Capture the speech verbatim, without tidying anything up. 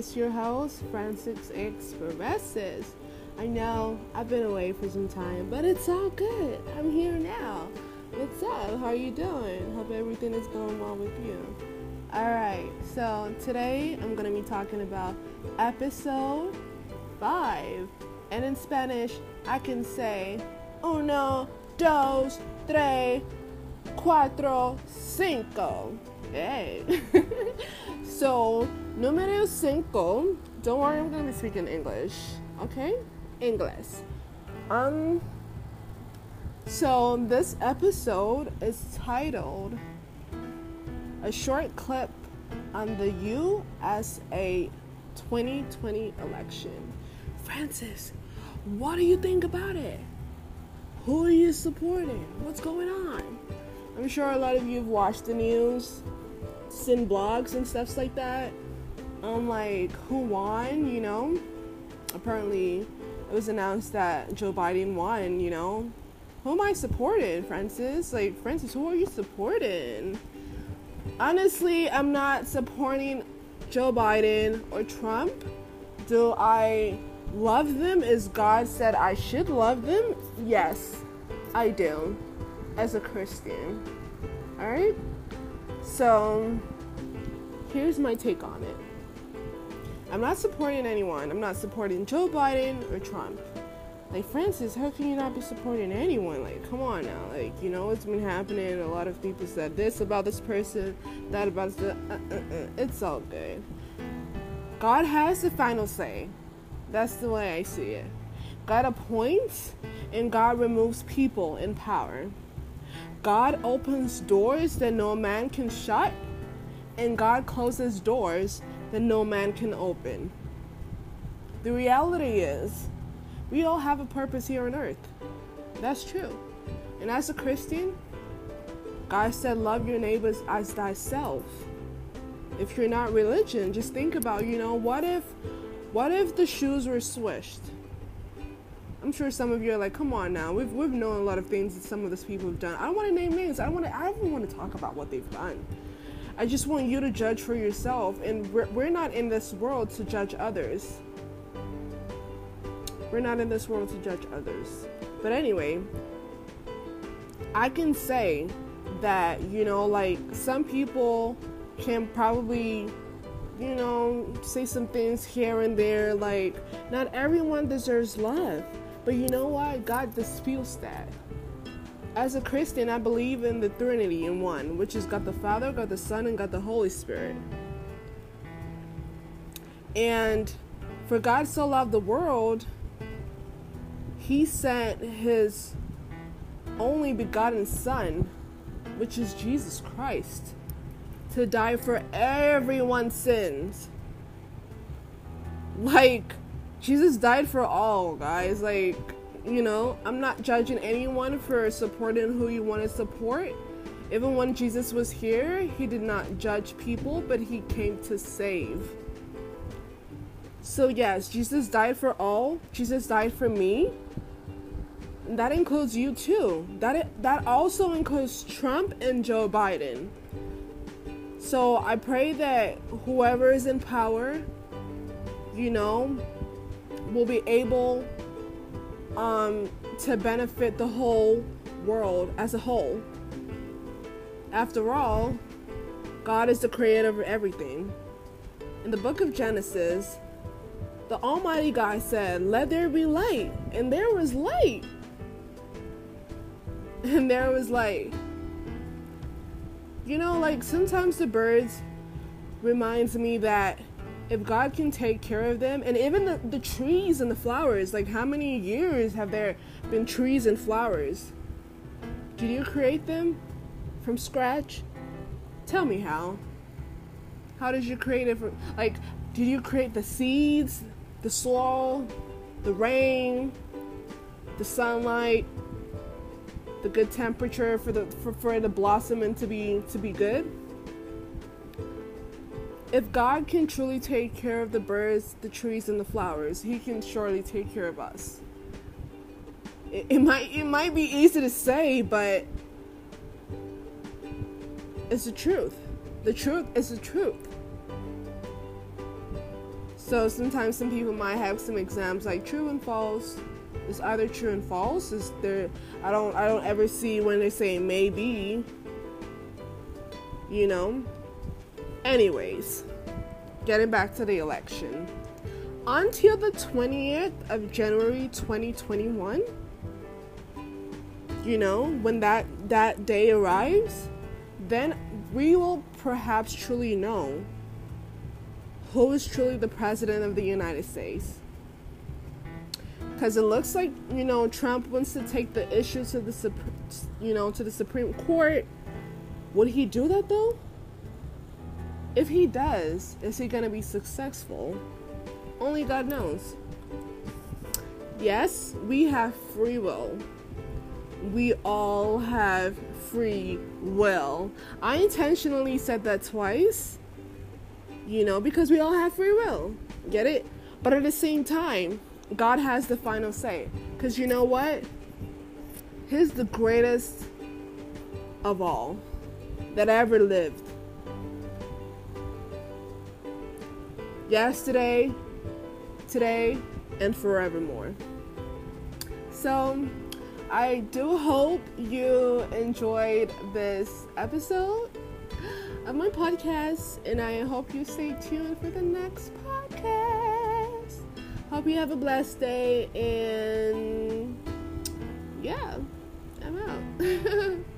it's your host, Francis Expresses. I know I've been away for some time, but it's all good. I'm here now. What's up? How are you doing? Hope everything is going well with you. Alright, so today I'm going to be talking about episode five. And in Spanish, I can say uno, dos, tres, cuatro, cinco. Hey. So, número cinco. Don't worry, I'm going to be speaking English. Okay? English. Um, so, this episode is titled A Short Clip on the U S A twenty twenty Election. Francis, what do you think about it? Who are you supporting? What's going on? I'm sure a lot of you have watched the news, seen blogs and stuff like that. Um, like, who won, you know? Apparently, it was announced that Joe Biden won, you know? Who am I supporting, Francis? Like, Francis, who are you supporting? Honestly, I'm not supporting Joe Biden or Trump. Do I love them as God said I should love them? Yes, I do. As a Christian. Alright? So, here's my take on it. I'm not supporting anyone. I'm not supporting Joe Biden or Trump. Like, Francis, how can you not be supporting anyone? Like, come on now. Like, you know what's been happening? A lot of people said this about this person, that about the. Uh, uh, uh. It's all good. God has the final say. That's the way I see it. God appoints and God removes people in power. God opens doors that no man can shut, and God closes doors that no man can open. The reality is, we all have a purpose here on earth. That's true. And as a Christian, God said, love your neighbors as thyself. If you're not religion, just think about, you know, what if, what if the shoes were swished? I'm sure some of you are like, come on now, we've we've known a lot of things that some of these people have done. I don't want to name names. I don't want to. I don't want to talk about what they've done. I just want you to judge for yourself. And we're, we're not in this world to judge others. We're not in this world to judge others. But anyway, I can say that, you know, like, some people can probably, you know, say some things here and there. Like, not everyone deserves love. But you know what? God disputes that. As a Christian, I believe in the Trinity in one, which is God the Father, God the Son, and God the Holy Spirit. And for God so loved the world, He sent His only begotten Son, which is Jesus Christ, to die for everyone's sins. Like, Jesus died for all, guys. Like, you know, I'm not judging anyone for supporting who you want to support. Even when Jesus was here, He did not judge people, but He came to save. So yes, Jesus died for all. Jesus died for me. And that includes you too. That, that also includes Trump and Joe Biden. So I pray that whoever is in power, you know, will be able um, to benefit the whole world as a whole. After all, God is the creator of everything. In the book of Genesis, the Almighty God said, let there be light. And there was light. And there was light. You know, like, sometimes the birds reminds me that if God can take care of them, and even the, the trees and the flowers, like, how many years have there been trees and flowers? Did you create them from scratch? Tell me how. How did you create it from, like, did you create the seeds, the soil, the rain, the sunlight, the good temperature for the for, for the blossoming to be to be good? If God can truly take care of the birds, the trees, and the flowers, He can surely take care of us. It, it might it might be easy to say, but it's the truth. The truth is the truth. So sometimes some people might have some exams like true and false. It's either true and false. Is there? I don't. I don't ever see when they say maybe. You know. Anyways, getting back to the election. Until the twentieth of January, twenty twenty-one. You know, when that that day arrives, then we will perhaps truly know who is truly the president of the United States. Because it looks like, you know, Trump wants to take the issue to the, you know, to the Supreme Court. Would he do that, though? If he does, is he going to be successful? Only God knows. Yes, we have free will. We all have free will. I intentionally said that twice. You know, because we all have free will. Get it? But at the same time, God has the final say. Because you know what? He's the greatest of all that ever lived. Yesterday, today, and forevermore. So, I do hope you enjoyed this episode of my podcast, and I hope you stay tuned for the next podcast. Hope you have a blessed day, and yeah, I'm out.